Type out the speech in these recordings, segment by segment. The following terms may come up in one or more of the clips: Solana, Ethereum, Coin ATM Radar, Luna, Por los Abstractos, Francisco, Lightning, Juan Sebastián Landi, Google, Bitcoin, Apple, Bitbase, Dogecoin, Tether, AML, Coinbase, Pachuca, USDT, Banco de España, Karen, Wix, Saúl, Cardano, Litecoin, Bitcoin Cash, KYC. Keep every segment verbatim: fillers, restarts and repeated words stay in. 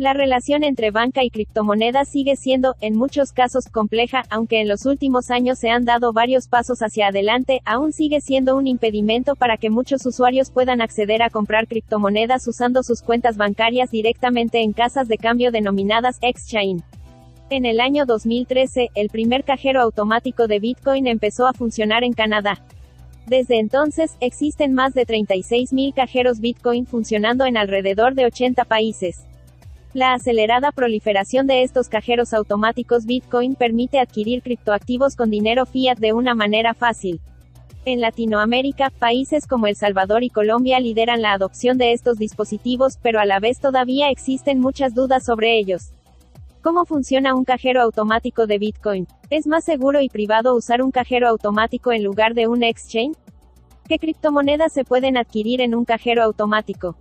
La relación entre banca y criptomonedas sigue siendo, en muchos casos, compleja, aunque en los últimos años se han dado varios pasos hacia adelante, aún sigue siendo un impedimento para que muchos usuarios puedan acceder a comprar criptomonedas usando sus cuentas bancarias directamente en casas de cambio denominadas exchange. En el año dos mil trece, el primer cajero automático de Bitcoin empezó a funcionar en Canadá. Desde entonces, existen más de treinta y seis mil cajeros Bitcoin funcionando en alrededor de ochenta países. La acelerada proliferación de estos cajeros automáticos Bitcoin permite adquirir criptoactivos con dinero fiat de una manera fácil. En Latinoamérica, países como El Salvador y Colombia lideran la adopción de estos dispositivos, pero a la vez todavía existen muchas dudas sobre ellos. ¿Cómo funciona un cajero automático de Bitcoin? ¿Es más seguro y privado usar un cajero automático en lugar de un exchange? ¿Qué criptomonedas se pueden adquirir en un cajero automático?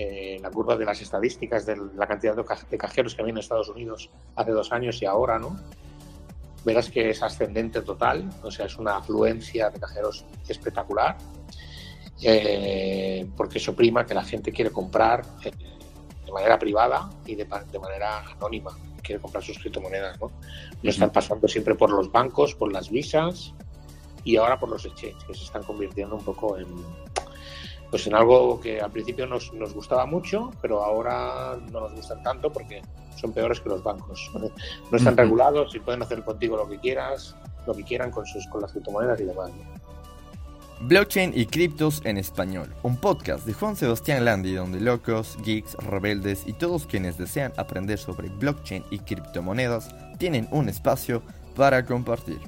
Eh, la curva de las estadísticas de la cantidad de, ca de cajeros que había en Estados Unidos hace dos años y ahora, ¿no? Verás que es ascendente total, o sea, es una afluencia de cajeros espectacular, eh, porque eso prima que la gente quiere comprar eh, de manera privada y de, de manera anónima, quiere comprar sus criptomonedas, ¿no? Lo uh-huh. están pasando siempre por los bancos, por las visas y ahora por los exchanges, que se están convirtiendo un poco en, pues en algo que al principio nos, nos gustaba mucho, pero ahora no nos gustan tanto porque son peores que los bancos. No están uh-huh. regulados y pueden hacer contigo lo que quieras, lo que quieran con, sus, con las criptomonedas y demás, ¿no? Blockchain y criptos en español, un podcast de Juan Sebastián Landi donde locos, geeks, rebeldes y todos quienes desean aprender sobre blockchain y criptomonedas tienen un espacio para compartir.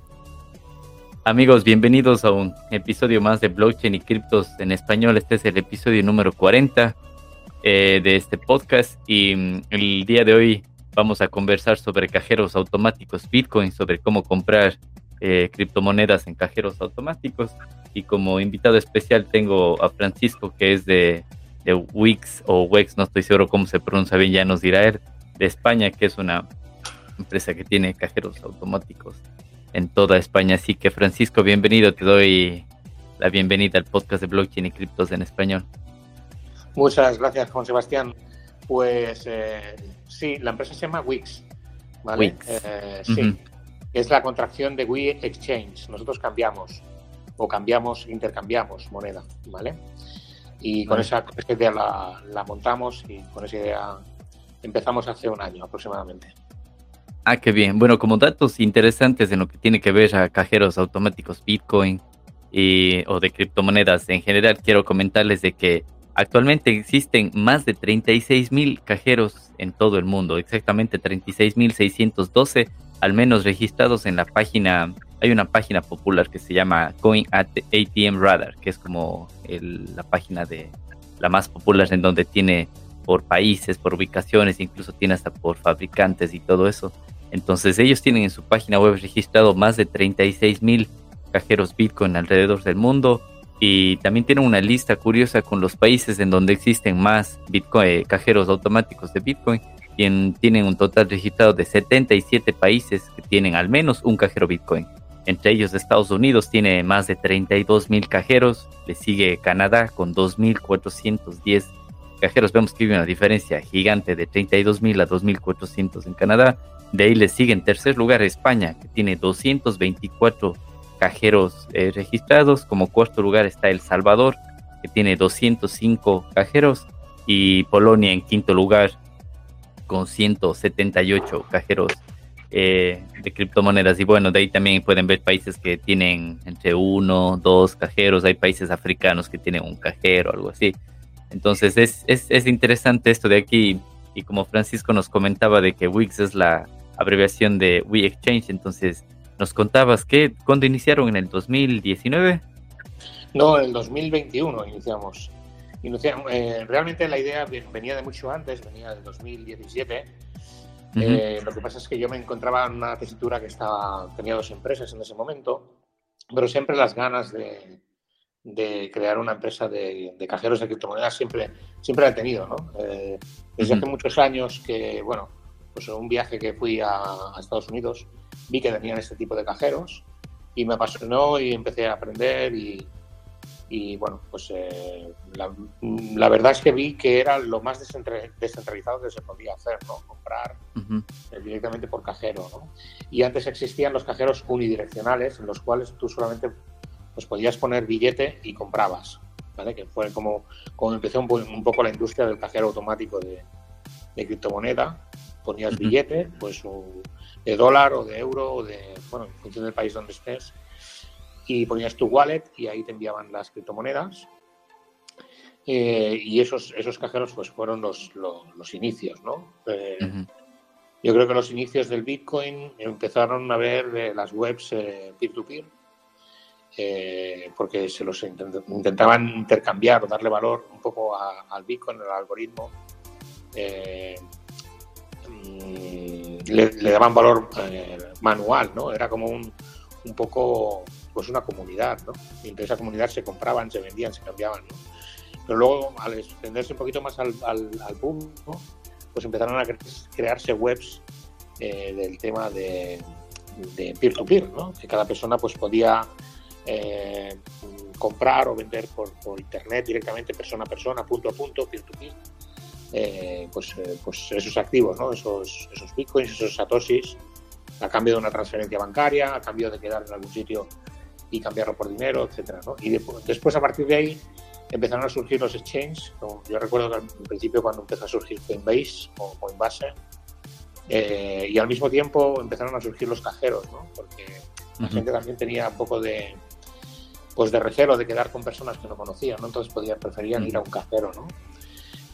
Amigos, bienvenidos a un episodio más de Blockchain y criptos en español. Este es el episodio número cuarenta eh, de este podcast y mm, el día de hoy vamos a conversar sobre cajeros automáticos Bitcoin, sobre cómo comprar Eh, criptomonedas en cajeros automáticos, y como invitado especial tengo a Francisco, que es de, de Wix o Wex, no estoy seguro cómo se pronuncia bien, ya nos dirá él, de España, que es una empresa que tiene cajeros automáticos en toda España. Así que Francisco, bienvenido, te doy la bienvenida al podcast de Blockchain y Criptos en Español. Muchas gracias, Juan Sebastián. Pues eh, sí, la empresa se llama Wix, ¿vale? Wix. Eh, sí. Uh-huh. Es la contracción de We Exchange. Nosotros cambiamos, o cambiamos, intercambiamos moneda, ¿vale? Y con, vale. Esa, con esa idea la, la montamos y con esa idea empezamos hace un año aproximadamente. Ah, qué bien. Bueno, como datos interesantes en lo que tiene que ver a cajeros automáticos Bitcoin y, o de criptomonedas en general, quiero comentarles de que actualmente existen más de treinta y seis mil cajeros en todo el mundo, exactamente treinta y seis mil seiscientos doce, al menos registrados en la página. Hay una página popular que se llama Coin A T M Radar, que es como el, la página de la más popular, en donde tiene por países, por ubicaciones, incluso tiene hasta por fabricantes y todo eso. Entonces ellos tienen en su página web registrado más de treinta y seis mil cajeros Bitcoin alrededor del mundo, y también tienen una lista curiosa con los países en donde existen más Bitcoin, eh, cajeros automáticos de Bitcoin. Tienen un total registrado de setenta y siete países que tienen al menos un cajero Bitcoin. Entre ellos, Estados Unidos tiene más de treinta y dos mil cajeros, le sigue Canadá con dos mil cuatrocientos diez cajeros. Vemos que hay una diferencia gigante de treinta y dos mil a dos mil cuatrocientos en Canadá. De ahí le sigue en tercer lugar España, que tiene doscientos veinticuatro cajeros eh, registrados. Como cuarto lugar está El Salvador, que tiene doscientos cinco cajeros, y Polonia en quinto lugar con ciento setenta y ocho cajeros eh, de criptomonedas. Y bueno, de ahí también pueden ver países que tienen entre uno, dos cajeros. Hay países africanos que tienen un cajero, algo así. Entonces es, es, es interesante esto de aquí. Y como Francisco nos comentaba de que Wix es la abreviación de We Exchange, entonces nos contabas que ¿cuándo iniciaron? ¿En el dos mil diecinueve? No, en el dos mil veintiuno iniciamos. Eh, realmente la idea venía de mucho antes, venía del dos mil diecisiete. Uh-huh. eh, lo que pasa es que yo me encontraba en una tesitura que estaba, tenía dos empresas en ese momento, pero siempre las ganas de, de crear una empresa de, de cajeros de criptomonedas siempre, siempre la he tenido, ¿no? Eh, desde uh-huh. hace muchos años que, bueno, pues en un viaje que fui a, a Estados Unidos vi que tenían este tipo de cajeros y me apasionó y empecé a aprender y y bueno, pues eh, la, la verdad es que vi que era lo más descentralizado que se podía hacer, ¿no? Comprar uh-huh. eh, directamente por cajero, ¿no? Y antes existían los cajeros unidireccionales, en los cuales tú solamente pues, podías poner billete y comprabas, ¿vale? Que fue como, como empezó un, un poco la industria del cajero automático de, de criptomoneda. Ponías uh-huh. billete, pues un, de dólar o de euro, o de, bueno, en función del país donde estés, y ponías tu wallet y ahí te enviaban las criptomonedas. Eh, y esos, esos cajeros pues fueron los, los, los inicios, ¿no? Eh, uh-huh. Yo creo que los inicios del Bitcoin empezaron a ver eh, las webs eh, peer-to-peer, eh, porque se los intent- intentaban intercambiar o darle valor un poco a, al Bitcoin, al algoritmo. Eh, le, le daban valor eh, manual, ¿no? Era como un, un poco... pues una comunidad, ¿no? Y entre esa comunidad se compraban, se vendían, se cambiaban, ¿no? Pero luego, al extenderse un poquito más al, al, al público, ¿no? Pues empezaron a crearse webs eh, del tema de, de peer-to-peer, ¿no? Que cada persona pues podía eh, comprar o vender por, por internet directamente, persona a persona, punto a punto, peer-to-peer, eh, pues, eh, pues esos activos, ¿no? Esos, esos bitcoins, esos satoshis, a cambio de una transferencia bancaria, a cambio de quedar en algún sitio y cambiarlo por dinero, etcétera, ¿no? Y después, después, a partir de ahí, empezaron a surgir los exchanges. Yo recuerdo que al principio, cuando empezó a surgir Coinbase o Coinbase, eh, y al mismo tiempo empezaron a surgir los cajeros, ¿no? Porque la uh-huh. gente también tenía un poco de, pues de recelo de quedar con personas que no conocían, ¿no? Entonces podían, preferían uh-huh. ir a un cajero, ¿no?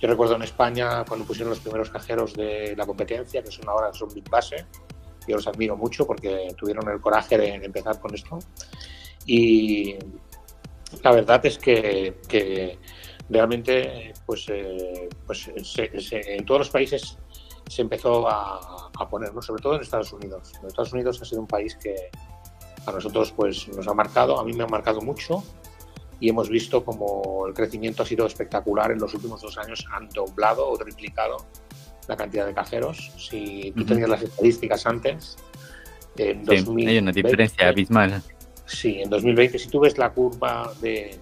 Yo recuerdo en España, cuando pusieron los primeros cajeros de la competencia, que son ahora son Bitbase, yo los admiro mucho porque tuvieron el coraje de empezar con esto. Y la verdad es que, que realmente pues, eh, pues se, se, en todos los países se empezó a, a poner, ¿no? Sobre todo en Estados Unidos. En Estados Unidos ha sido un país que a nosotros pues, nos ha marcado, a mí me ha marcado mucho, y hemos visto como el crecimiento ha sido espectacular. En los últimos dos años han doblado o triplicado la cantidad de cajeros. Si tú tenías las estadísticas antes, en sí, dos mil veinte, hay una diferencia abismal. Sí, en dos mil veinte, si tú ves la curva de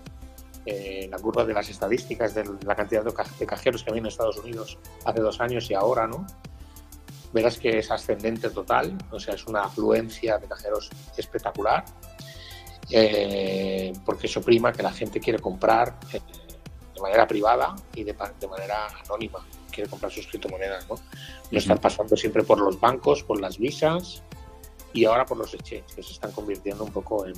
eh, la curva de las estadísticas de la cantidad de cajeros que había en Estados Unidos hace dos años y ahora, ¿no? Verás que es ascendente total, o sea, es una afluencia de cajeros espectacular, eh, porque eso prima que la gente quiere comprar eh, de manera privada y de, de manera anónima. Quiere comprar sus criptomonedas, ¿no? Lo están pasando siempre por los bancos, por las visas y ahora por los exchanges, que se están convirtiendo un poco en,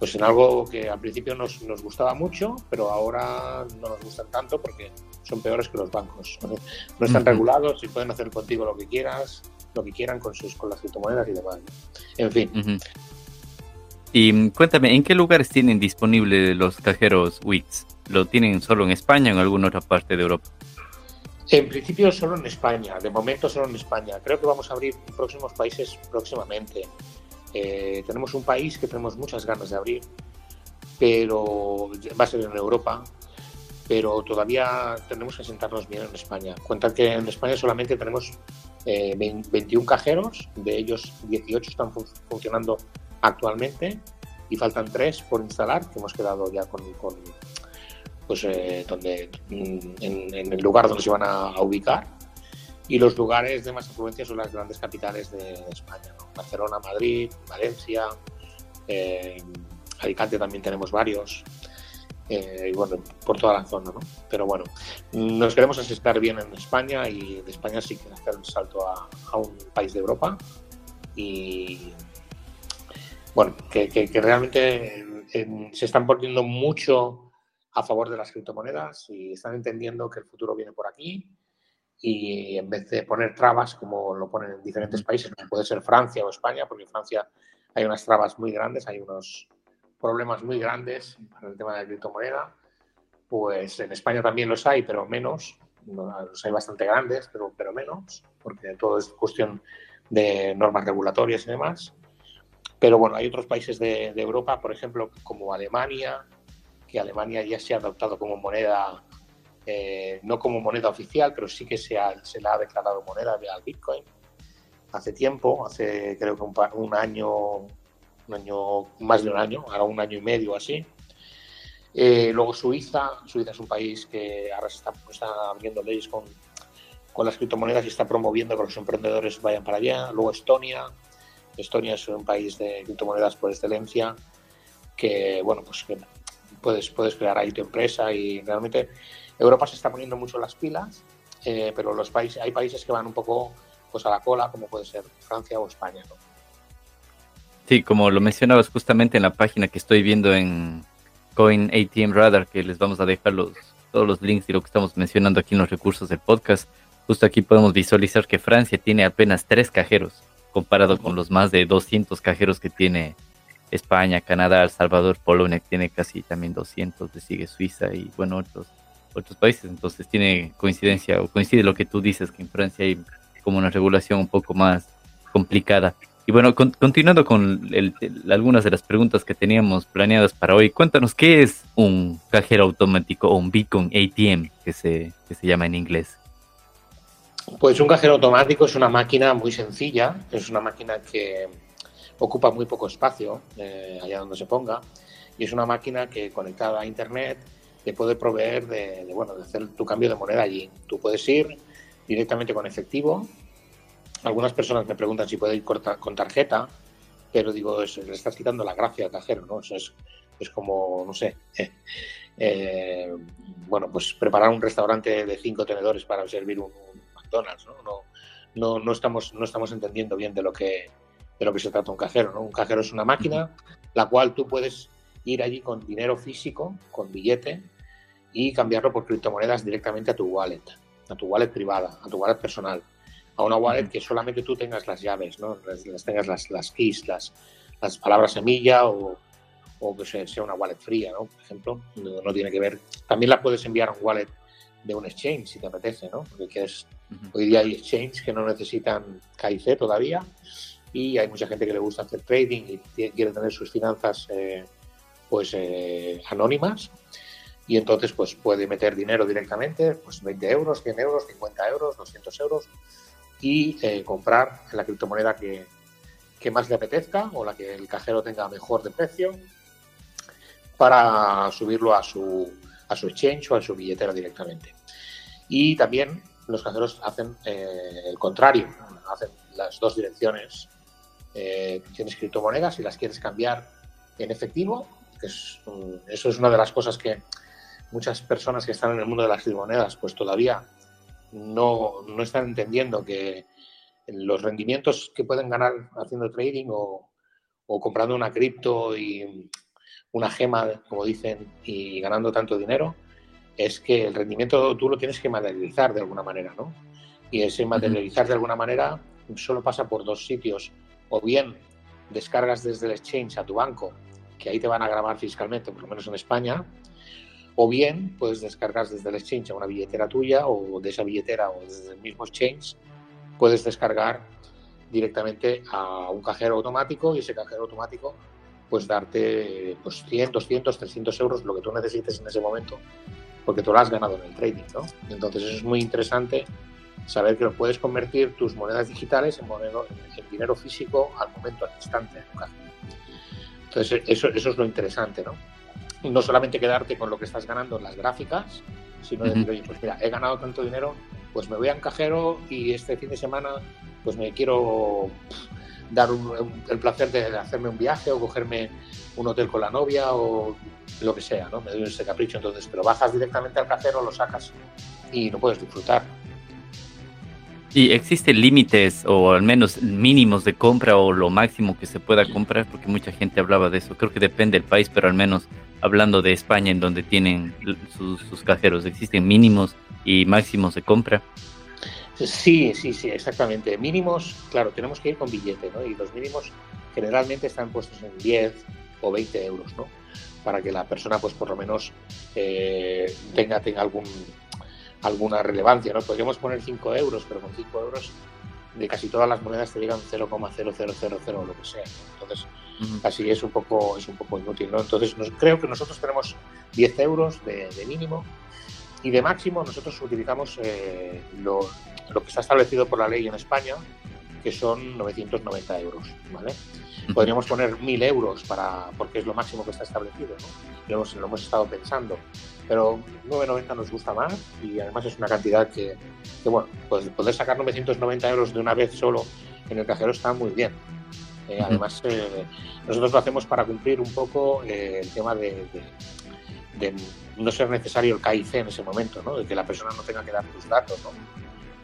pues en algo que al principio nos, nos gustaba mucho, pero ahora no nos gustan tanto porque son peores que los bancos, ¿no? No están uh-huh. regulados y pueden hacer contigo lo que quieras, lo que quieran con sus con las criptomonedas y demás, ¿no? En fin. Uh-huh. Y cuéntame, ¿en qué lugares tienen disponibles los cajeros Wix? ¿Lo tienen solo en España o en alguna otra parte de Europa? En principio solo en España, de momento solo en España. Creo que vamos a abrir próximos países próximamente. Eh, tenemos un país que tenemos muchas ganas de abrir, pero va a ser en Europa, pero todavía tenemos que sentarnos bien en España. Cuenta que en España solamente tenemos eh, veintiún cajeros, de ellos dieciocho están fun- funcionando actualmente y faltan tres por instalar, que hemos quedado ya con... con pues eh, donde en, en el lugar donde se van a, a ubicar, y los lugares de más afluencia son las grandes capitales de, de España, ¿no? Barcelona, Madrid, Valencia, eh, Alicante también tenemos varios, eh, y bueno, por toda la zona, ¿no? Pero bueno, nos queremos asestar bien en España y de España sí que hacer un salto a, a un país de Europa y bueno, que, que, que realmente eh, se están poniendo mucho a favor de las criptomonedas y están entendiendo que el futuro viene por aquí, y en vez de poner trabas como lo ponen en diferentes países, como puede ser Francia o España, porque en Francia hay unas trabas muy grandes, hay unos problemas muy grandes para el tema de la criptomoneda, pues en España también los hay, pero menos, los hay bastante grandes, pero, pero menos, porque todo es cuestión de normas regulatorias y demás. Pero bueno, hay otros países de, de Europa, por ejemplo, como Alemania, que Alemania ya se ha adoptado como moneda, eh, no como moneda oficial, pero sí que se, ha, se la ha declarado moneda al Bitcoin hace tiempo, hace creo que un, un año, un año, más de un año, ahora un año y medio así. Eh, luego Suiza, Suiza es un país que ahora se está, está abriendo leyes con, con las criptomonedas y está promoviendo que los emprendedores vayan para allá. Luego Estonia, Estonia es un país de criptomonedas por excelencia, que bueno, pues que puedes, puedes crear ahí tu empresa y realmente Europa se está poniendo mucho las pilas, eh, pero los países, hay países que van un poco pues a la cola, como puede ser Francia o España, ¿no? Sí, como lo mencionabas justamente en la página que estoy viendo en Coin A T M Radar, que les vamos a dejar los, todos los links y lo que estamos mencionando aquí en los recursos del podcast. Justo aquí podemos visualizar que Francia tiene apenas tres cajeros, comparado con los más de doscientos cajeros que tiene España, Canadá, El Salvador, Polonia, que tiene casi también doscientos, le sigue Suiza y bueno, otros, otros países. Entonces tiene coincidencia o coincide lo que tú dices, que en Francia hay como una regulación un poco más complicada. Y bueno, con, continuando con el, el, algunas de las preguntas que teníamos planeadas para hoy, cuéntanos, ¿qué es un cajero automático o un Bitcoin A T M, que se, que se llama en inglés? Pues un cajero automático es una máquina muy sencilla, es una máquina que ocupa muy poco espacio, eh, allá donde se ponga, y es una máquina que conectada a internet te puede proveer de, de, bueno, de hacer tu cambio de moneda allí. Tú puedes ir directamente con efectivo. Algunas personas me preguntan si puede ir con tarjeta, pero digo, es, le estás quitando la gracia al cajero, ¿no? Eso es, es como, no sé, eh, eh, bueno, pues preparar un restaurante de cinco tenedores para servir un, un McDonald's, ¿no? No, no, no, estamos, no estamos entendiendo bien de lo que, de lo que se trata un cajero, ¿no? Un cajero es una máquina la cual tú puedes ir allí con dinero físico, con billete, y cambiarlo por criptomonedas directamente a tu wallet, a tu wallet privada, a tu wallet personal, a una wallet que solamente tú tengas las llaves, ¿no? Las, las tengas las, las keys, las, las palabras semilla o, o que sea una wallet fría, ¿no? Por ejemplo, no, no tiene que ver. También la puedes enviar a un wallet de un exchange si te apetece, ¿no? Porque quieres, uh-huh. Hoy día hay exchanges que no necesitan K I C todavía y hay mucha gente que le gusta hacer trading y t- quiere tener sus finanzas eh, pues eh, anónimas. Y entonces pues puede meter dinero directamente, pues veinte euros, cien euros, cincuenta euros, doscientos euros, y eh, comprar la criptomoneda que, que más le apetezca o la que el cajero tenga mejor de precio para subirlo a su, a su exchange o a su billetera directamente. Y también los cajeros hacen eh, el contrario, hacen las dos direcciones. Eh, tienes criptomonedas y las quieres cambiar en efectivo, que es, eso es una de las cosas que muchas personas que están en el mundo de las criptomonedas pues todavía no, no están entendiendo, que los rendimientos que pueden ganar haciendo trading o, o comprando una cripto y una gema, como dicen, y ganando tanto dinero, es que el rendimiento tú lo tienes que materializar de alguna manera, ¿no? Y ese materializar de alguna manera solo pasa por dos sitios: o bien descargas desde el exchange a tu banco, que ahí te van a gravar fiscalmente, por lo menos en España, o bien puedes descargar desde el exchange a una billetera tuya, o de esa billetera o desde el mismo exchange puedes descargar directamente a un cajero automático, y ese cajero automático pues darte pues cien, doscientos, trescientos euros, lo que tú necesites en ese momento, porque tú lo has ganado en el trading, ¿no? Entonces eso es muy interesante, saber que puedes convertir tus monedas digitales en, monero, en dinero físico al momento, al instante. Entonces eso, eso es lo interesante, ¿no? No solamente quedarte con lo que estás ganando en las gráficas, sino decir, oye, pues mira, he ganado tanto dinero, pues me voy a un cajero y este fin de semana pues me quiero dar un, un, el placer de hacerme un viaje o cogerme un hotel con la novia o lo que sea, ¿no? Me doy ese capricho. Entonces, pero bajas directamente al cajero, lo sacas y lo puedes disfrutar. ¿Y existen límites o al menos mínimos de compra o lo máximo que se pueda comprar? Porque mucha gente hablaba de eso. Creo que depende del país, pero al menos hablando de España, en donde tienen sus, sus cajeros, ¿existen mínimos y máximos de compra? Sí, sí, sí, exactamente. Mínimos, claro, tenemos que ir con billete, ¿no? Y los mínimos generalmente están puestos en diez o veinte euros, ¿no? Para que la persona, pues por lo menos eh, tenga, tenga algún... alguna relevancia, ¿no? Podríamos poner cinco euros, pero con cinco euros de casi todas las monedas te llegan cero coma cero cero cero cero o lo que sea, ¿no? Entonces, uh-huh. Así es un poco es un poco inútil, ¿no? Entonces, nos, creo que nosotros tenemos diez euros de, de mínimo, y de máximo nosotros utilizamos eh, lo, lo que está establecido por la ley en España, que son novecientos noventa euros, ¿vale? Podríamos poner mil euros para, porque es lo máximo que está establecido, ¿no? Lo hemos, lo hemos estado pensando, pero novecientos noventa nos gusta más y además es una cantidad que, que bueno, pues poder sacar novecientos noventa euros de una vez solo en el cajero está muy bien. Eh, además, eh, nosotros lo hacemos para cumplir un poco eh, el tema de, de, de no ser necesario el K I C en ese momento, ¿no? De que la persona no tenga que dar tus datos, ¿no?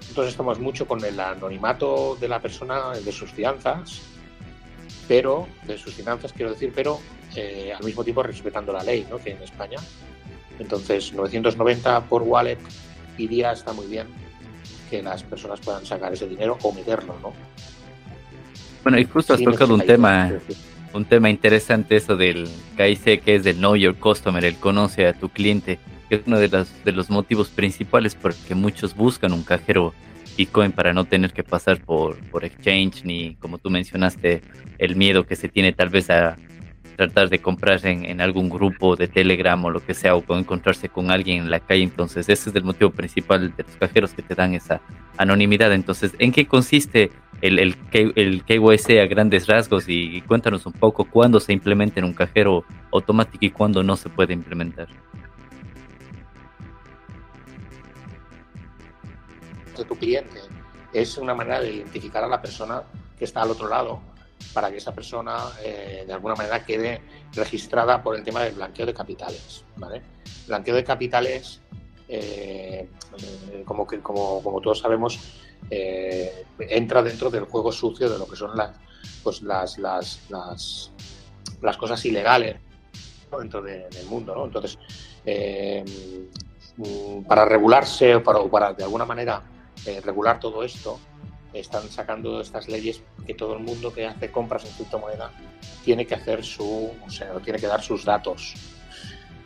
Entonces estamos mucho con el anonimato de la persona, de sus fianzas, pero, de sus finanzas quiero decir, pero eh, al mismo tiempo respetando la ley, ¿no? Que en España. Entonces, novecientos noventa por wallet y día está muy bien que las personas puedan sacar ese dinero o meterlo, ¿no? Bueno, y justo has tocado un tema, un tema interesante, eso del K I C, que es del Know Your Customer, el conoce a tu cliente, que es uno de los, de los motivos principales por el que muchos buscan un cajero Bitcoin, para no tener que pasar por, por exchange, ni como tú mencionaste, el miedo que se tiene tal vez a tratar de comprar en, en algún grupo de Telegram o lo que sea, o encontrarse con alguien en la calle. Entonces ese es el motivo principal de los cajeros, que te dan esa anonimidad. Entonces, ¿en qué consiste el, el, el K Y C a grandes rasgos? Y, y cuéntanos un poco cuándo se implementa en un cajero automático y cuándo no se puede implementar. De tu cliente es una manera de identificar a la persona que está al otro lado, para que esa persona eh, de alguna manera quede registrada por el tema del blanqueo de capitales, ¿vale? Blanqueo de capitales, eh, como, que, como, como todos sabemos, eh, entra dentro del juego sucio de lo que son las, pues las, las, las, las cosas ilegales dentro de, del mundo, ¿no? Entonces, eh, para regularse o para, para de alguna manera Eh, regular todo esto, están sacando estas leyes que todo el mundo que hace compras en criptomoneda tiene que hacer su, o sea, tiene que dar sus datos.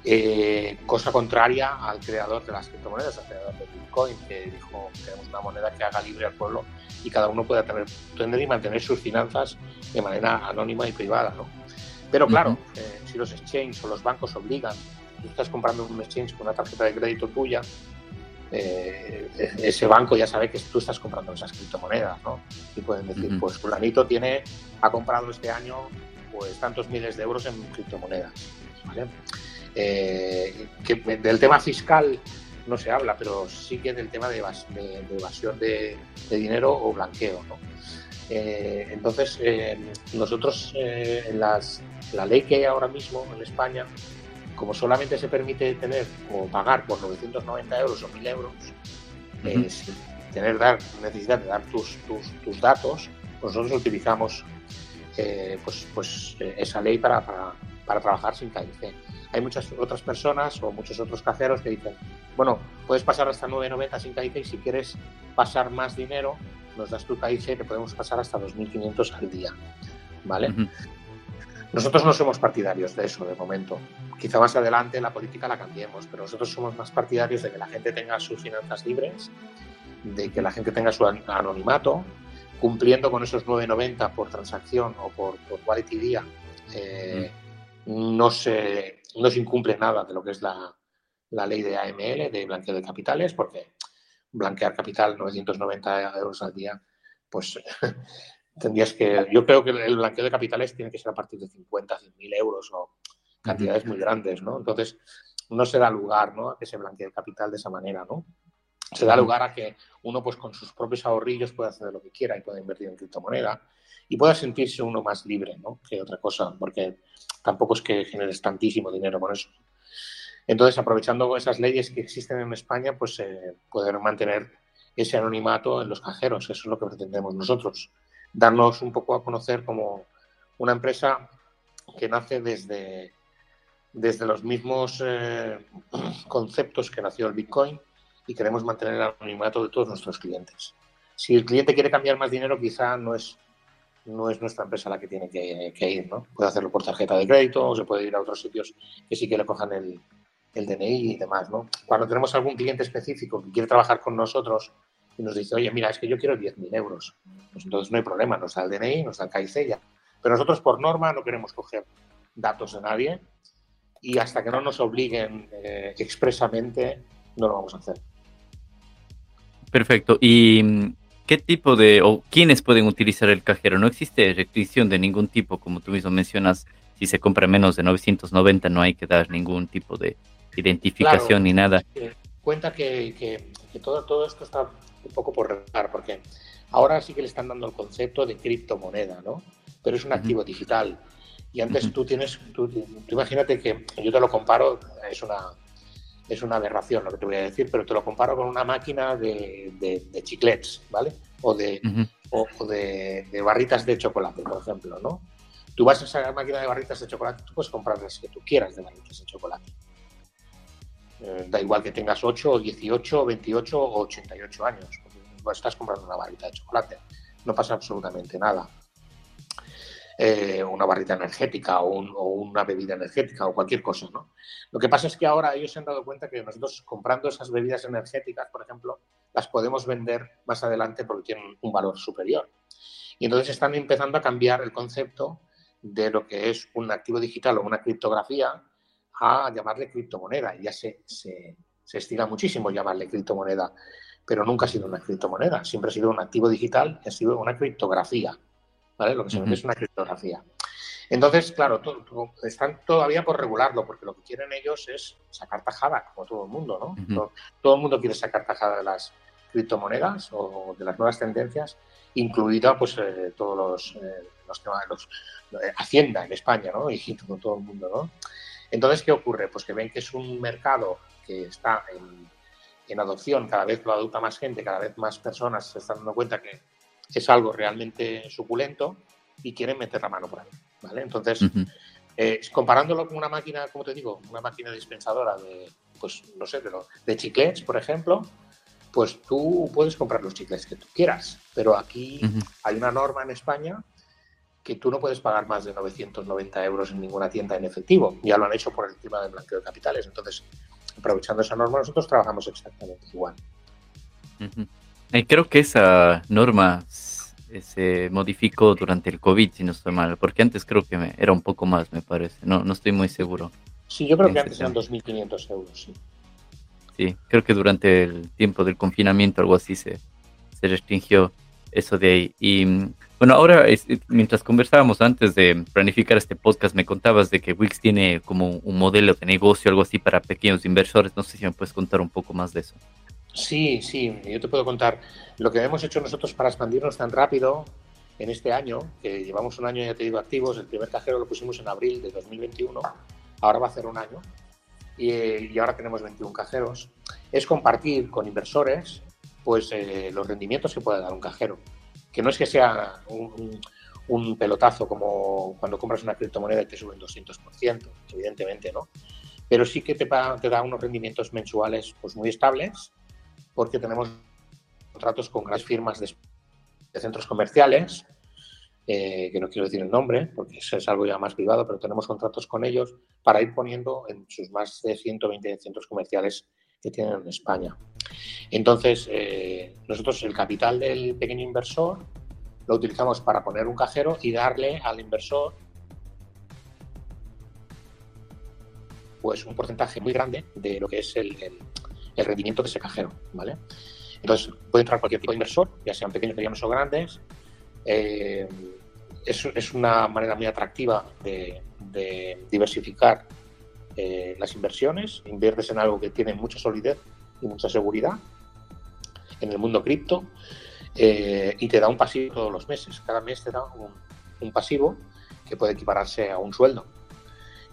Eh, cosa contraria al creador de las criptomonedas, al creador de Bitcoin, que dijo: queremos una moneda que haga libre al pueblo y cada uno pueda tener, tener y mantener sus finanzas de manera anónima y privada, ¿no? Pero claro, uh-huh. eh, si los exchanges o los bancos obligan, tú estás comprando un exchange con una tarjeta de crédito tuya, Eh, ese banco ya sabe que tú estás comprando esas criptomonedas, ¿no? Y pueden decir, uh-huh. pues fulanito tiene, ha comprado este año pues tantos miles de euros en criptomonedas, ¿vale? Eh, que del tema fiscal no se habla, pero sí que del tema de, evas- de, de evasión de, de dinero o blanqueo, ¿no? Eh, entonces, eh, nosotros eh, en las, la ley que hay ahora mismo en España, como solamente se permite tener o pagar por novecientos noventa euros o mil euros, uh-huh. eh, sin tener dar, necesidad de dar tus, tus, tus datos, nosotros utilizamos eh, pues, pues, eh, esa ley para, para, para trabajar sin K I C. Hay muchas otras personas o muchos otros cajeros que dicen: bueno, puedes pasar hasta novecientos noventa sin K I C, y si quieres pasar más dinero, nos das tu K I C, que podemos pasar hasta dos mil quinientos al día, ¿vale? Uh-huh. Nosotros no somos partidarios de eso de momento. Quizá más adelante la política la cambiemos, pero nosotros somos más partidarios de que la gente tenga sus finanzas libres, de que la gente tenga su anonimato, cumpliendo con esos nueve noventa por transacción o por, por wallet y día. Eh, mm. no, se, no se incumple nada de lo que es la, la ley de A M L, de blanqueo de capitales, porque blanquear capital novecientos noventa euros al día, pues... Tendrías que, yo creo que el blanqueo de capitales tiene que ser a partir de cincuenta, cien mil euros o cantidades muy grandes, ¿no? Entonces, no se da lugar, ¿no?, a que se blanquee el capital de esa manera, ¿no? Se da lugar a que uno, pues, con sus propios ahorrillos pueda hacer lo que quiera y pueda invertir en criptomoneda y pueda sentirse uno más libre, ¿no?, que otra cosa, porque tampoco es que generes tantísimo dinero con eso. Entonces, aprovechando esas leyes que existen en España, pues, eh, poder mantener ese anonimato en los cajeros, eso es lo que pretendemos nosotros. Darnos un poco a conocer como una empresa que nace desde, desde los mismos eh, conceptos que nació el Bitcoin, y queremos mantener el anonimato de todos nuestros clientes. Si el cliente quiere cambiar más dinero, quizá no es, no es nuestra empresa la que tiene que, que ir, ¿no? Puede hacerlo por tarjeta de crédito o se puede ir a otros sitios que sí que le cojan el, el D N I y demás, ¿no? Cuando tenemos algún cliente específico que quiere trabajar con nosotros y nos dice: oye, mira, es que yo quiero diez mil euros. Pues entonces no hay problema, nos da el D N I, nos da el K I C ya. Pero nosotros por norma no queremos coger datos de nadie, y hasta que no nos obliguen eh, expresamente no lo vamos a hacer. Perfecto. Y ¿Qué tipo de, o quiénes pueden utilizar el cajero? No existe restricción de ningún tipo, como tú mismo mencionas, si se compra menos de novecientos noventa no hay que dar ningún tipo de identificación, claro, ni nada. Eh, cuenta que, que, que todo, todo esto está un poco por regular, porque ahora sí que le están dando el concepto de criptomoneda, ¿no? Pero es un uh-huh. activo digital. Y antes uh-huh. tú tienes, tú, tú imagínate que yo te lo comparo, es una... es una aberración lo que te voy a decir, pero te lo comparo con una máquina de, de, de chiclets, ¿vale? O de, uh-huh. o, o de, de barritas de chocolate, por ejemplo, ¿no? Tú vas a esa máquina de barritas de chocolate, tú puedes comprar las que tú quieras de barritas de chocolate. Eh, da igual que tengas ocho, dieciocho, veintiocho o ochenta y ocho años, porque estás comprando una barrita de chocolate, no pasa absolutamente nada. Eh, una barrita energética o, un, o una bebida energética o cualquier cosa, ¿no? Lo que pasa es que ahora ellos se han dado cuenta que nosotros comprando esas bebidas energéticas, por ejemplo, las podemos vender más adelante porque tienen un valor superior. Y entonces están empezando a cambiar el concepto de lo que es un activo digital o una criptografía a llamarle criptomoneda. Ya se, se, se estira muchísimo llamarle criptomoneda, pero nunca ha sido una criptomoneda. Siempre ha sido un activo digital que ha sido una criptografía. ¿Vale? Lo que se vende uh-huh. es una criptografía. Entonces, claro, to- to- están todavía por regularlo, porque lo que quieren ellos es sacar tajada, como todo el mundo, ¿no? Uh-huh. Todo, todo el mundo quiere sacar tajada de las criptomonedas o de las nuevas tendencias, incluida pues eh, todos los, eh, los temas, los, eh, Hacienda en España, ¿no? Y todo, todo el mundo, ¿no? Entonces, ¿qué ocurre? Pues que ven que es un mercado que está en, en adopción, cada vez lo adopta más gente, cada vez más personas se están dando cuenta que es algo realmente suculento y quieren meter la mano por ahí, ¿vale? Entonces, uh-huh. eh, comparándolo con una máquina, como te digo, una máquina dispensadora de, pues, no sé, de, lo, de chiclets, por ejemplo, pues tú puedes comprar los chiclets que tú quieras, pero aquí uh-huh. hay una norma en España que tú no puedes pagar más de novecientos noventa euros en ninguna tienda en efectivo. Ya lo han hecho por el tema del blanqueo de capitales. Entonces, aprovechando esa norma, nosotros trabajamos exactamente igual. Uh-huh. Creo que esa norma se modificó durante el COVID, si no estoy mal, porque antes creo que me, era un poco más, me parece. No, no estoy muy seguro. Sí, yo creo que antes eran dos mil quinientos euros, sí. Sí, creo que durante el tiempo del confinamiento algo así se, se restringió eso de ahí. Y bueno, ahora, es, mientras conversábamos antes de planificar este podcast, me contabas de que Wix tiene como un modelo de negocio, algo así para pequeños inversores. No sé si me puedes contar un poco más de eso. Sí, sí, yo te puedo contar. Lo que hemos hecho nosotros para expandirnos tan rápido en este año, que llevamos un año, ya te digo, activos, el primer cajero lo pusimos en abril de dos mil veintiuno, ahora va a hacer un año, y, y ahora tenemos veintiún cajeros, es compartir con inversores pues, eh, los rendimientos que puede dar un cajero. Que no es que sea un, un pelotazo como cuando compras una criptomoneda y te sube un doscientos por ciento, evidentemente, ¿no? Pero sí que te, te da unos rendimientos mensuales pues, muy estables, porque tenemos contratos con grandes firmas de, de centros comerciales, eh, que no quiero decir el nombre, porque eso es algo ya más privado, pero tenemos contratos con ellos para ir poniendo en sus más de ciento veinte centros comerciales que tienen en España. Entonces, eh, nosotros el capital del pequeño inversor lo utilizamos para poner un cajero y darle al inversor pues, un porcentaje muy grande de lo que es el... el el rendimiento de ese cajero, ¿vale? Entonces, puede entrar cualquier tipo de inversor, ya sean pequeños, medianos o grandes. Eh, es, es una manera muy atractiva de, de diversificar eh, las inversiones. Inviertes en algo que tiene mucha solidez y mucha seguridad en el mundo cripto eh, y te da un pasivo todos los meses. Cada mes te da un, un pasivo que puede equipararse a un sueldo.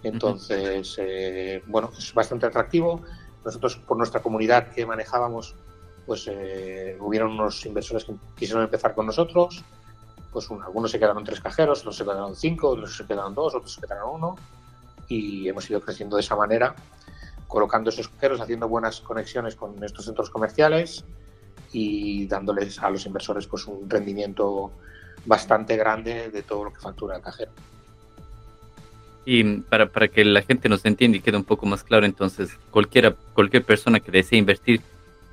Entonces, uh-huh. eh, bueno, es bastante atractivo. Nosotros, por nuestra comunidad que manejábamos, pues eh, hubieron unos inversores que quisieron empezar con nosotros. Pues un, algunos se quedaron tres cajeros, otros se quedaron cinco, otros se quedaron dos, otros se quedaron uno. Y hemos ido creciendo de esa manera, colocando esos cajeros, haciendo buenas conexiones con estos centros comerciales y dándoles a los inversores pues un rendimiento bastante grande de todo lo que factura el cajero. Y para, para que la gente nos entienda y quede un poco más claro, entonces, cualquiera, cualquier persona que desee invertir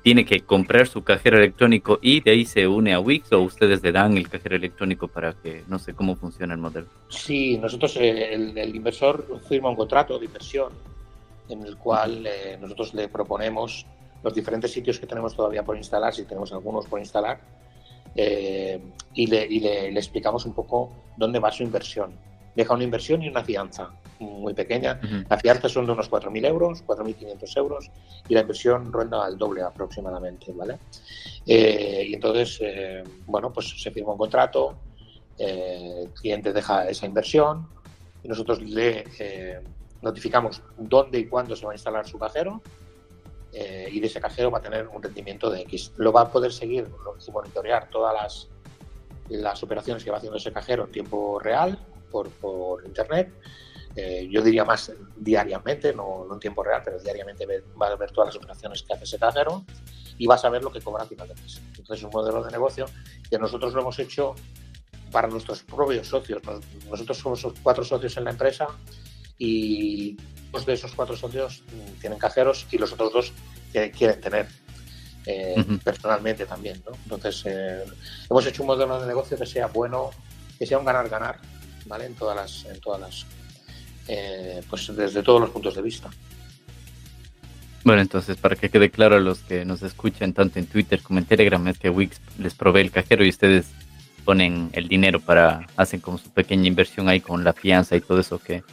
tiene que comprar su cajero electrónico y de ahí se une a Wix, o ustedes le dan el cajero electrónico para que, no sé cómo funciona el modelo. Sí, nosotros, eh, el, el inversor firma un contrato de inversión en el cual eh, nosotros le proponemos los diferentes sitios que tenemos todavía por instalar, si tenemos algunos por instalar, eh, y, le, y le, le explicamos un poco dónde va su inversión. Deja una inversión y una fianza muy pequeña. Uh-huh. La fianza son de unos cuatro mil euros, cuatro mil quinientos euros, y la inversión ronda al doble aproximadamente, ¿vale? Eh, y entonces, eh, bueno, pues se firma un contrato, eh, el cliente deja esa inversión y nosotros le eh, notificamos dónde y cuándo se va a instalar su cajero, eh, y de ese cajero va a tener un rendimiento de X. Lo va a poder seguir y monitorear todas las, las operaciones que va haciendo ese cajero en tiempo real, por, por internet. Eh, yo diría más diariamente, no, no en tiempo real, pero diariamente va a ver todas las operaciones que hace ese cajero y va a saber lo que cobra a final de mes. Entonces es un modelo de negocio que nosotros lo hemos hecho para nuestros propios socios. Nosotros somos cuatro socios en la empresa y dos de esos cuatro socios tienen cajeros y los otros dos quieren tener eh, uh-huh. personalmente también, ¿no? Entonces eh, hemos hecho un modelo de negocio que sea bueno, que sea un ganar-ganar, ¿vale? En todas las, en todas las eh, pues desde todos los puntos de vista. Bueno, entonces, para que quede claro a los que nos escuchan tanto en Twitter como en Telegram, es que Wix les provee el cajero y ustedes ponen el dinero para, hacen como su pequeña inversión ahí con la fianza y todo eso que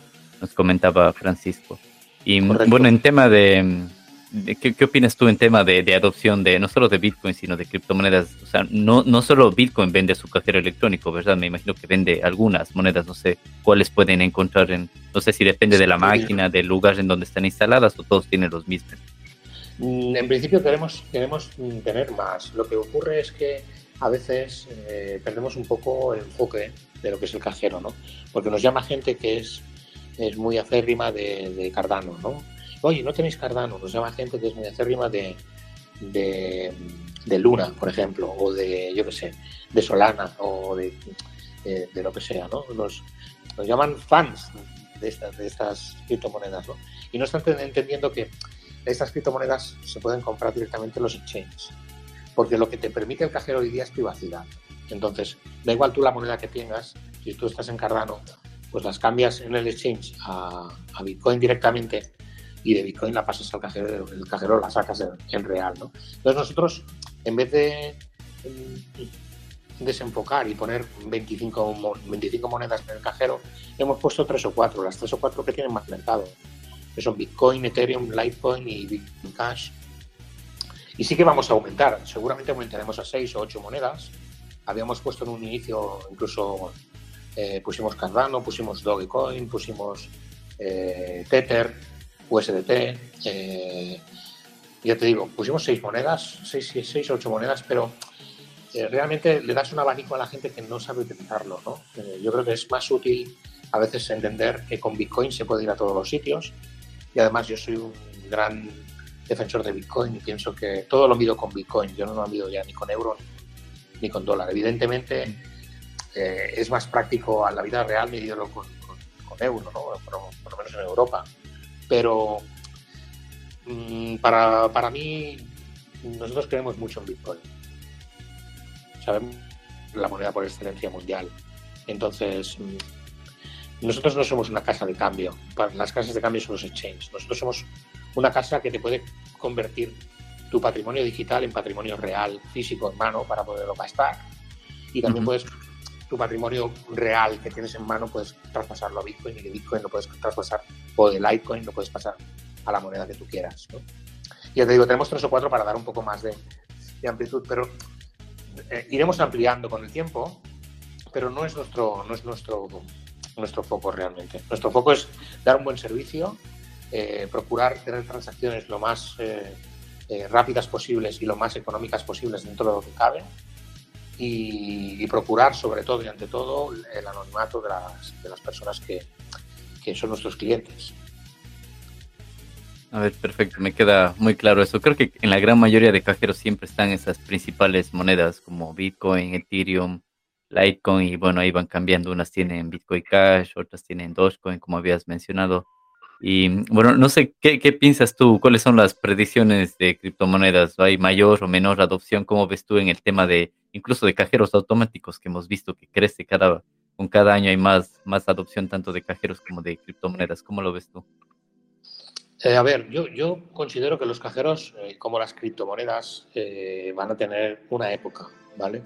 nos comentaba Francisco. Y correcto. Bueno, en tema de, de ¿qué, ¿qué opinas tú en tema de, de adopción de no solo de Bitcoin, sino de criptomonedas? O sea, no, no solo Bitcoin vende su cajero electrónico, ¿verdad? Me imagino que vende algunas monedas, no sé cuáles pueden encontrar en, no sé si depende de la máquina, del lugar en donde están instaladas, o todos tienen los mismos. En principio queremos, queremos tener más. Lo que ocurre es que a veces eh, perdemos un poco el enfoque de lo que es el cajero, ¿no? Porque nos llama gente que es, es muy acérrima de, de Cardano, ¿no? Oye, ¿no tenéis Cardano? Nos llama gente que es muy acérrima de, de, de Luna, por ejemplo, o de, yo qué sé, de Solana, o de, de, de lo que sea, ¿no? Nos, nos llaman fans de estas, de estas criptomonedas, ¿no? Y no están entendiendo que estas criptomonedas se pueden comprar directamente en los exchanges, porque lo que te permite el cajero hoy día es privacidad. Entonces, da igual tú la moneda que tengas, si tú estás en Cardano, pues las cambias en el exchange a, a Bitcoin directamente y de Bitcoin la pasas al cajero, el cajero la sacas en, en real, ¿no? Entonces nosotros, en vez de desenfocar y poner veinticinco, veinticinco monedas en el cajero, hemos puesto tres o cuatro, las tres o cuatro que tienen más mercado, que son Bitcoin, Ethereum, Litecoin y Bitcoin Cash. Y sí que vamos a aumentar, seguramente aumentaremos a seis o ocho monedas. Habíamos puesto en un inicio, incluso eh, pusimos Cardano, pusimos Dogecoin, pusimos eh, Tether, U S D T. Eh, ya te digo, pusimos seis monedas, seis, seis, seis o ocho monedas, pero eh, realmente le das un abanico a la gente que no sabe utilizarlo, ¿no? Eh, yo creo que es más útil a veces entender que con Bitcoin se puede ir a todos los sitios. Y además yo soy un gran defensor de Bitcoin y pienso que todo lo mido con Bitcoin, yo no lo mido ya ni con euro ni con dólar. Evidentemente eh, es más práctico a la vida real medirlo con, con, con euro, ¿no? Por, por lo menos en Europa, pero mmm, para, para mí nosotros creemos mucho en Bitcoin, sabemos la moneda por excelencia mundial. Entonces mmm, nosotros no somos una casa de cambio, las casas de cambio son los exchanges, nosotros somos una casa que te puede convertir tu patrimonio digital en patrimonio real, físico, en mano, para poderlo gastar. Y también uh-huh. puedes, tu patrimonio real que tienes en mano, puedes traspasarlo a Bitcoin, y de Bitcoin lo puedes traspasar, o de Litecoin lo puedes pasar a la moneda que tú quieras, ¿no? Y ya te digo, tenemos tres o cuatro para dar un poco más de, de amplitud, pero eh, iremos ampliando con el tiempo, pero no es nuestro, no es nuestro, nuestro foco realmente. Nuestro foco es dar un buen servicio, Eh, procurar tener transacciones lo más eh, eh, rápidas posibles y lo más económicas posibles dentro de lo que cabe, y, y procurar sobre todo y ante todo el anonimato de las, de las personas que, que son nuestros clientes. A ver, perfecto, me queda muy claro eso. Creo que en la gran mayoría de cajeros siempre están esas principales monedas como Bitcoin, Ethereum, Litecoin, y bueno, ahí van cambiando, unas tienen Bitcoin Cash, otras tienen Dogecoin, como habías mencionado. Y bueno, no sé, ¿qué, qué piensas tú? ¿Cuáles son las predicciones de criptomonedas? ¿Hay mayor o menor adopción? ¿Cómo ves tú en el tema de, incluso de cajeros automáticos, que hemos visto que crece cada, con cada año hay más, más adopción tanto de cajeros como de criptomonedas? ¿Cómo lo ves tú? Eh, a ver, yo, yo considero que los cajeros, eh, como las criptomonedas, eh, van a tener una época. ¿vale?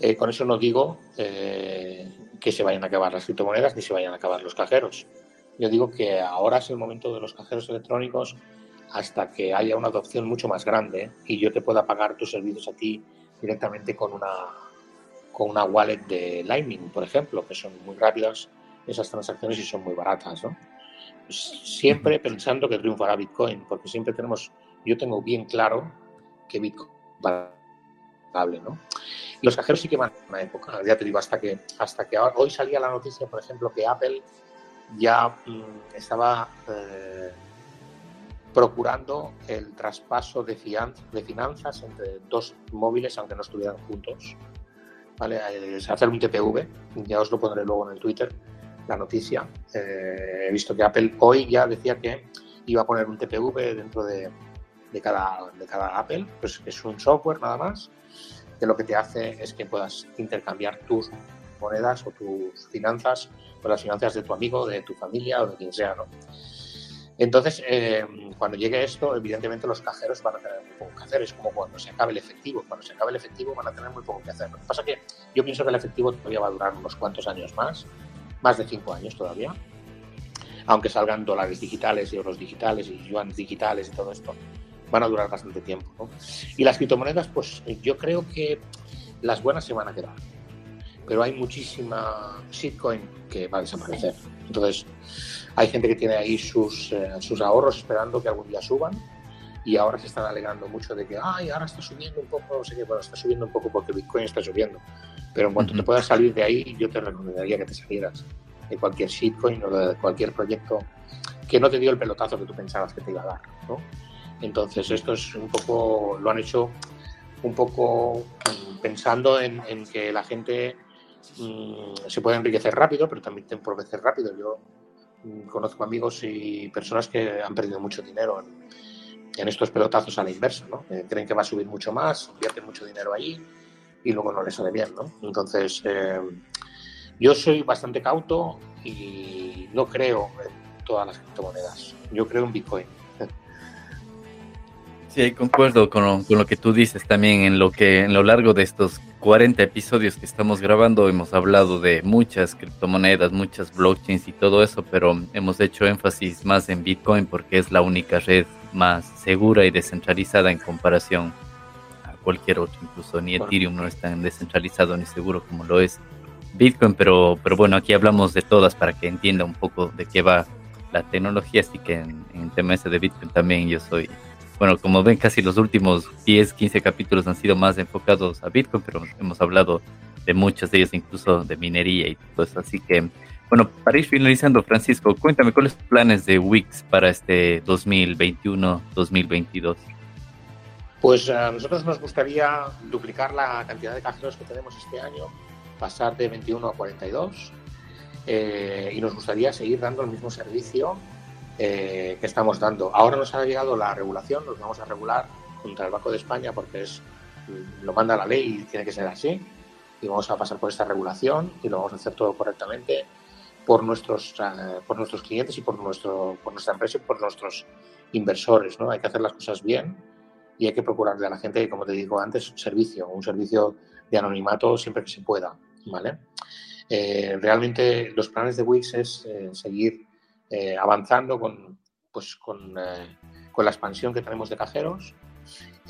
Eh, con eso no digo eh, que se vayan a acabar las criptomonedas ni se vayan a acabar los cajeros. Yo digo que ahora es el momento de los cajeros electrónicos hasta que haya una adopción mucho más grande y yo te pueda pagar tus servicios a ti directamente con una, con una wallet de Lightning, por ejemplo, que son muy rápidas esas transacciones y son muy baratas, ¿no? Siempre pensando que triunfará Bitcoin, porque siempre tenemos, yo tengo bien claro que Bitcoin va a ser, ¿no? Y los cajeros sí que van a una época, ya te digo, hasta que, hasta que ahora, hoy salía la noticia, por ejemplo, que Apple ya mmm, estaba eh, procurando el traspaso de, fianza, de finanzas entre dos móviles, aunque no estuvieran juntos, ¿vale? Es hacer un T P V, ya os lo pondré luego en el Twitter, la noticia. Eh, he visto que Apple hoy ya decía que iba a poner un T P V dentro de, de, cada, de cada Apple, pues es un software nada más, que lo que te hace es que puedas intercambiar tus monedas o tus finanzas con las finanzas de tu amigo, de tu familia o de quien sea, ¿no? Entonces, eh, cuando llegue esto, evidentemente los cajeros van a tener muy poco que hacer. Es como cuando se acabe el efectivo. Cuando se acabe el efectivo van a tener muy poco que hacer. Lo que pasa es que yo pienso que el efectivo todavía va a durar unos cuantos años más, más de cinco años todavía, aunque salgan dólares digitales, euros digitales y yuanes digitales y todo esto. Van a durar bastante tiempo, ¿no? Y las criptomonedas, pues yo creo que las buenas se van a quedar. Pero hay muchísima shitcoin que va a desaparecer. Entonces, hay gente que tiene ahí sus, eh, sus ahorros esperando que algún día suban y ahora se están alegrando mucho de que, ay, ahora está subiendo un poco, no sé qué, bueno, está subiendo un poco porque Bitcoin está subiendo. Pero en cuanto uh-huh. te puedas salir de ahí, yo te recomendaría que te salieras de cualquier shitcoin o de cualquier proyecto que no te dio el pelotazo que tú pensabas que te iba a dar, ¿no? Entonces, esto es un poco, lo han hecho un poco pensando en, en que la gente se puede enriquecer rápido, pero también te empobreces rápido. Yo conozco amigos y personas que han perdido mucho dinero en, en estos pelotazos a la inversa, ¿no? Eh, creen que va a subir mucho más, invierten mucho dinero ahí y luego no les sale bien, ¿no? Entonces, eh, yo soy bastante cauto y no creo en todas las criptomonedas. Yo creo en Bitcoin. Sí, concuerdo con lo, con lo que tú dices también, en lo que en lo largo de estos cuarenta episodios que estamos grabando hemos hablado de muchas criptomonedas, muchas blockchains y todo eso, pero hemos hecho énfasis más en Bitcoin porque es la única red más segura y descentralizada en comparación a cualquier otra, incluso ni Ethereum no es tan descentralizado ni seguro como lo es Bitcoin, pero, pero bueno, aquí hablamos de todas para que entienda un poco de qué va la tecnología, así que en, en el tema ese de Bitcoin también yo soy... Bueno, como ven, casi los últimos diez, quince capítulos han sido más enfocados a Bitcoin, pero hemos hablado de muchos de ellos, incluso de minería y todo eso. Así que, bueno, para ir finalizando, Francisco, cuéntame, ¿cuáles son los planes de Wix para este dos mil veintiuno dos mil veintidós? Pues a nosotros nos gustaría duplicar la cantidad de cajeros que tenemos este año, pasar de veintiuno a cuarenta y dos, eh, y nos gustaría seguir dando el mismo servicio Eh, que estamos dando. Ahora nos ha llegado la regulación, nos vamos a regular contra el Banco de España porque es lo manda la ley y tiene que ser así, y vamos a pasar por esta regulación y lo vamos a hacer todo correctamente por nuestros eh, por nuestros clientes y por nuestro por nuestra empresa y por nuestros inversores, ¿no? Hay que hacer las cosas bien y hay que procurarle a la gente, como te digo antes, un servicio, un servicio de anonimato siempre que se pueda, ¿vale? Eh, realmente los planes de Wix es eh, seguir Eh, avanzando con, pues, con, eh, con la expansión que tenemos de cajeros,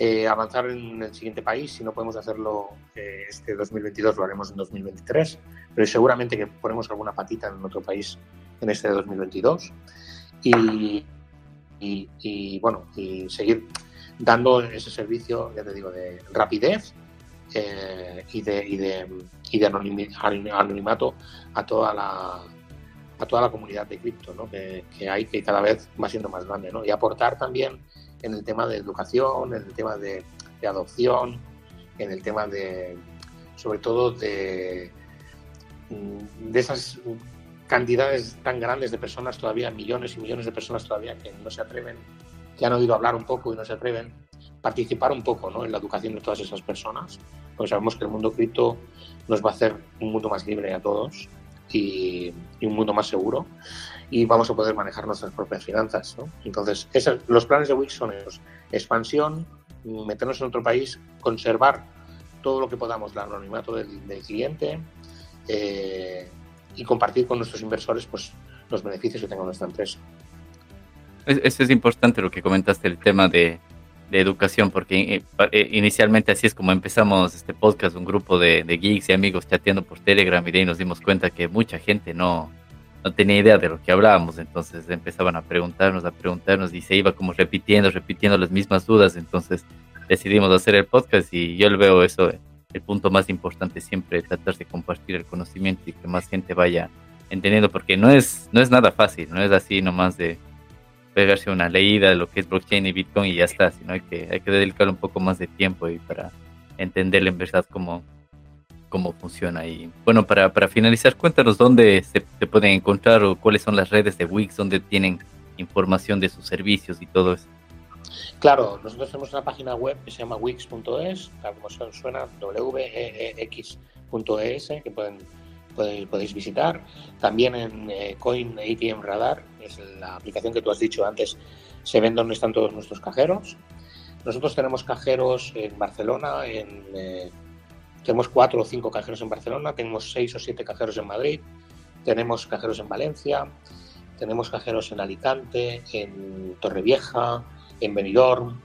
eh, avanzar en el siguiente país. Si no podemos hacerlo eh, este dos mil veintidós, lo haremos en dos mil veintitrés, pero seguramente que ponemos alguna patita en otro país en este dos mil veintidós y, y, y bueno, y seguir dando ese servicio, ya te digo, de rapidez eh, y de, y de, y de anonimato a toda la a toda la comunidad de cripto, ¿no? que, que hay, que cada vez va siendo más grande, ¿no? Y aportar también en el tema de educación, en el tema de, de adopción, en el tema de, sobre todo, de, de esas cantidades tan grandes de personas todavía, millones y millones de personas todavía que no se atreven, que han oído hablar un poco y no se atreven, participar un poco, ¿no? En la educación de todas esas personas, porque sabemos que el mundo cripto nos va a hacer un mundo más libre a todos, Y, y un mundo más seguro y vamos a poder manejar nuestras propias finanzas, ¿no? Entonces, esos, los planes de Wix son esos: expansión, meternos en otro país, conservar todo lo que podamos, el anonimato del, del cliente, eh, y compartir con nuestros inversores pues los beneficios que tenga nuestra empresa. Eso es importante lo que comentaste, el tema de, de educación, porque inicialmente así es como empezamos este podcast, un grupo de, de geeks y amigos chateando por Telegram, y de ahí nos dimos cuenta que mucha gente no, no tenía idea de lo que hablábamos, entonces empezaban a preguntarnos, a preguntarnos, y se iba como repitiendo, repitiendo las mismas dudas, entonces decidimos hacer el podcast, y yo le veo eso, el punto más importante siempre, tratar de compartir el conocimiento y que más gente vaya entendiendo, porque no es, no es nada fácil, no es así nomás de pegarse una leída de lo que es blockchain y Bitcoin y ya está, sino hay que, hay que dedicarle un poco más de tiempo y para entenderle en verdad cómo, cómo funciona. Y bueno, para, para finalizar, cuéntanos dónde se, se pueden encontrar o cuáles son las redes de Wix, dónde tienen información de sus servicios y todo eso. Claro, nosotros tenemos una página web que se llama wix punto es, tal como suena, w e x punto e s, que pueden, podéis, podéis visitar. También en eh, Coin A T M Radar, es la aplicación que tú has dicho antes, se ven donde están todos nuestros cajeros. Nosotros tenemos cajeros en Barcelona, en, eh, tenemos cuatro o cinco cajeros en Barcelona, tenemos seis o siete cajeros en Madrid, tenemos cajeros en Valencia, tenemos cajeros en Alicante, en Torrevieja, en Benidorm,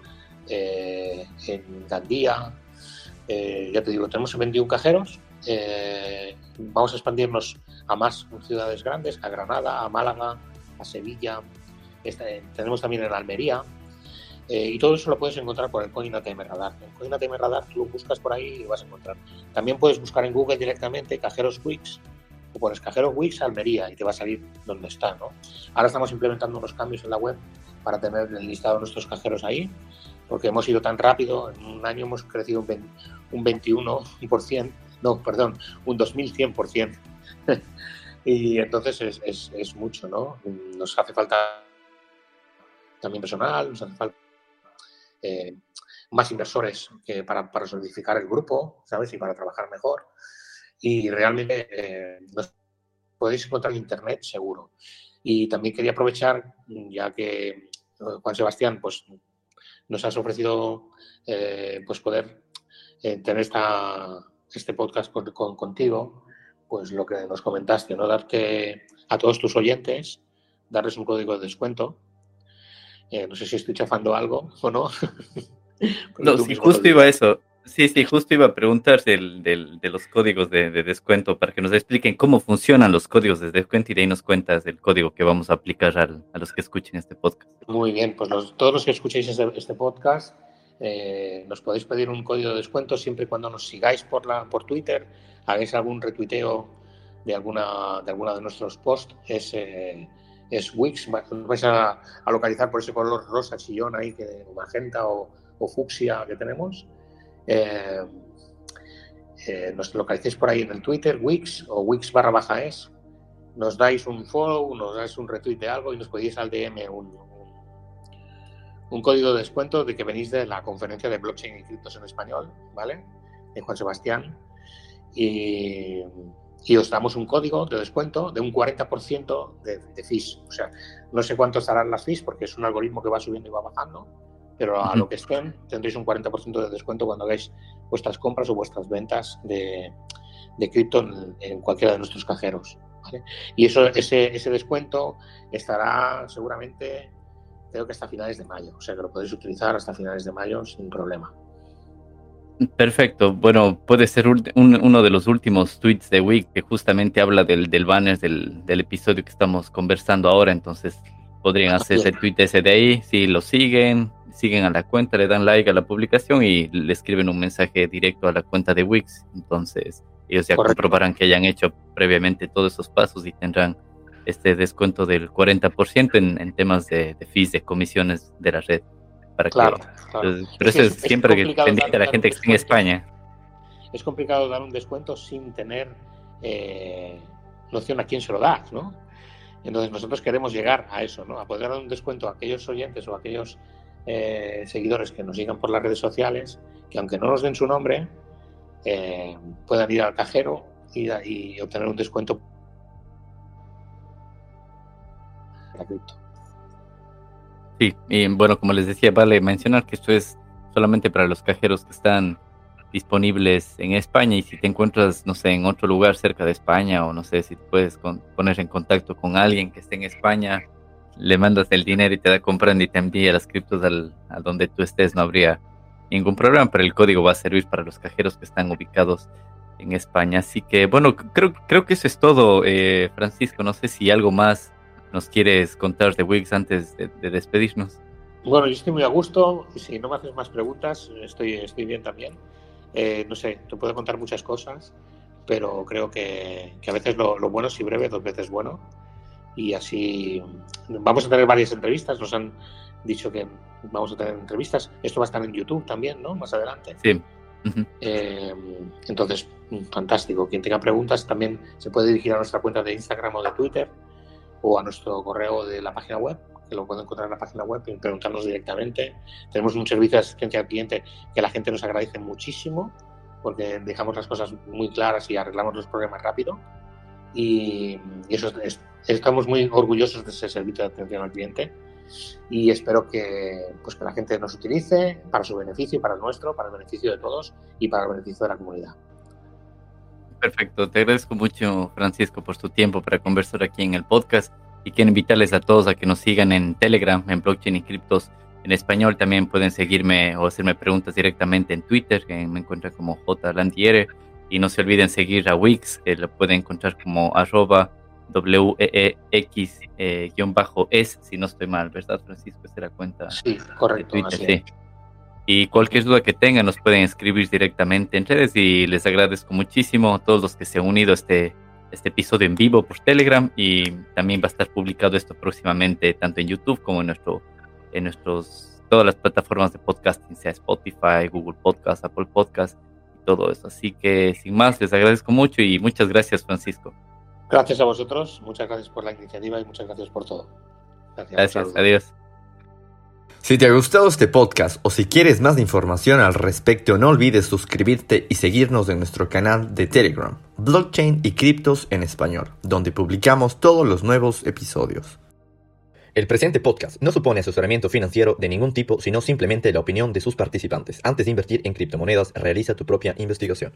eh, en Gandía, eh, ya te digo, tenemos veintiún cajeros, eh, vamos a expandirnos a más ciudades grandes, a Granada, a Málaga, a Sevilla, esta, eh, tenemos también en Almería, eh, y todo eso lo puedes encontrar por el Coin A T M Radar. El Coin A T M Radar tú lo buscas por ahí y lo vas a encontrar. También puedes buscar en Google directamente cajeros Wix, o pones cajeros Wix Almería y te va a salir donde está, ¿no? Ahora estamos implementando unos cambios en la web para tener el listado de nuestros cajeros ahí, porque hemos ido tan rápido, en un año hemos crecido un, veinte, un veintiuno por ciento, no, perdón, un dos mil cien por ciento, y entonces es, es, es mucho, ¿no? Nos hace falta también personal, nos hace falta eh, más inversores que para, para solidificar el grupo, ¿sabes? Y para trabajar mejor, y realmente eh, nos podéis encontrar en internet seguro. Y también quería aprovechar, ya que Juan Sebastián pues, nos has ofrecido eh, pues poder eh, tener esta, este podcast con, con, contigo, pues lo que nos comentaste, ¿no? Darte a todos tus oyentes, darles un código de descuento. Eh, no sé si estoy chafando algo o no. No, sí, justo iba a eso. Sí, sí, justo iba a preguntar del, del, de los códigos de, de descuento para que nos expliquen cómo funcionan los códigos de descuento y de ahí nos cuentas el código que vamos a aplicar al, a los que escuchen este podcast. Muy bien, pues los, todos los que escuchéis este, este podcast eh, nos podéis pedir un código de descuento siempre y cuando nos sigáis por, la, por Twitter, hagáis algún retuiteo de alguna de, alguna de nuestros posts, es, eh, es Wix, nos vais a, a localizar por ese color rosa chillón ahí, que magenta o, o fucsia que tenemos. Eh, eh, nos localicéis por ahí en el Twitter, Wix o Wix barra baja es, nos dais un follow, nos dais un retweet de algo y nos podéis al D M un, un, un código de descuento de que venís de la conferencia de blockchain y criptos en español, ¿vale? De Juan Sebastián, y, y os damos un código de descuento de un cuarenta por ciento de, de fees, o sea, no sé cuánto estarán las fees porque es un algoritmo que va subiendo y va bajando, pero a lo que estén tendréis un cuarenta por ciento de descuento cuando hagáis vuestras compras o vuestras ventas de, de cripto en, en cualquiera de nuestros cajeros, ¿vale? Y eso, ese, ese descuento estará seguramente, creo que hasta finales de mayo, o sea que lo podéis utilizar hasta finales de mayo sin problema. Perfecto, bueno, puede ser un, uno de los últimos tweets de Wix que justamente habla del, del banner del, del episodio que estamos conversando ahora, entonces podrían hacer ese tweet ese de ahí, si lo siguen, siguen a la cuenta, le dan like a la publicación y le escriben un mensaje directo a la cuenta de Wix, entonces ellos ya Correcto. Comprobarán que hayan hecho previamente todos esos pasos y tendrán este descuento del cuarenta por ciento en, en temas de, de fees, de comisiones de la red. Para claro, que, claro. Entonces, pero es, eso es, es siempre pendiente a la gente que está en España. Es complicado dar un descuento sin tener eh, noción a quién se lo das, ¿no? Entonces nosotros queremos llegar a eso, ¿no? A poder dar un descuento a aquellos oyentes o a aquellos eh, seguidores que nos sigan por las redes sociales, que aunque no nos den su nombre, eh, puedan ir al cajero y, y obtener un descuento gratuito. Sí, y bueno, como les decía, vale mencionar que esto es solamente para los cajeros que están disponibles en España, y si te encuentras, no sé, en otro lugar cerca de España, o no sé, si puedes con, poner en contacto con alguien que esté en España, le mandas el dinero y te da comprando y te envía las criptos al, a donde tú estés, no habría ningún problema, pero el código va a servir para los cajeros que están ubicados en España. Así que, bueno, creo, creo que eso es todo, eh, Francisco. No sé si algo más nos quieres contar de Wix antes de, de despedirnos. Bueno, yo estoy muy a gusto, si no me haces más preguntas, estoy, estoy bien también. Eh, no sé, te puedo contar muchas cosas, pero creo que, que a veces lo, lo bueno, si breve, dos veces bueno. Y así vamos a tener varias entrevistas, nos han dicho que vamos a tener entrevistas. Esto va a estar en YouTube también, ¿no? Más adelante. Sí. Uh-huh. Eh, entonces, fantástico. Quien tenga preguntas también se puede dirigir a nuestra cuenta de Instagram o de Twitter, o a nuestro correo de la página web, que lo pueden encontrar en la página web y preguntarnos directamente. Tenemos un servicio de asistencia al cliente que la gente nos agradece muchísimo, porque dejamos las cosas muy claras y arreglamos los problemas rápido. Y eso es, es, estamos muy orgullosos de ese servicio de atención al cliente, y espero que, pues, que la gente nos utilice para su beneficio y para el nuestro, para el beneficio de todos y para el beneficio de la comunidad. Perfecto, te agradezco mucho, Francisco, por tu tiempo para conversar aquí en el podcast, y quiero invitarles a todos a que nos sigan en Telegram, en Blockchain y Criptos en Español. También pueden seguirme o hacerme preguntas directamente en Twitter, que me encuentran como jlandiere. Y no se olviden seguir a Wix, eh, lo pueden encontrar como arroba weex-es, eh, si no estoy mal, ¿verdad, Francisco? Esa es la cuenta. Sí, correcto. De Twitter, sí. Y cualquier duda que tengan nos pueden escribir directamente en redes, y les agradezco muchísimo a todos los que se han unido a este, este episodio en vivo por Telegram, y también va a estar publicado esto próximamente tanto en YouTube como en, nuestro, en nuestros, todas las plataformas de podcasting, sea Spotify, Google Podcast, Apple Podcast, todo eso. Así que sin más, les agradezco mucho y muchas gracias, Francisco. Gracias a vosotros, muchas gracias por la iniciativa y muchas gracias por todo. Gracias, gracias, adiós. Si te ha gustado este podcast o si quieres más información al respecto, no olvides suscribirte y seguirnos en nuestro canal de Telegram, Blockchain y Criptos en Español, donde publicamos todos los nuevos episodios. El presente podcast no supone asesoramiento financiero de ningún tipo, sino simplemente la opinión de sus participantes. Antes de invertir en criptomonedas, realiza tu propia investigación.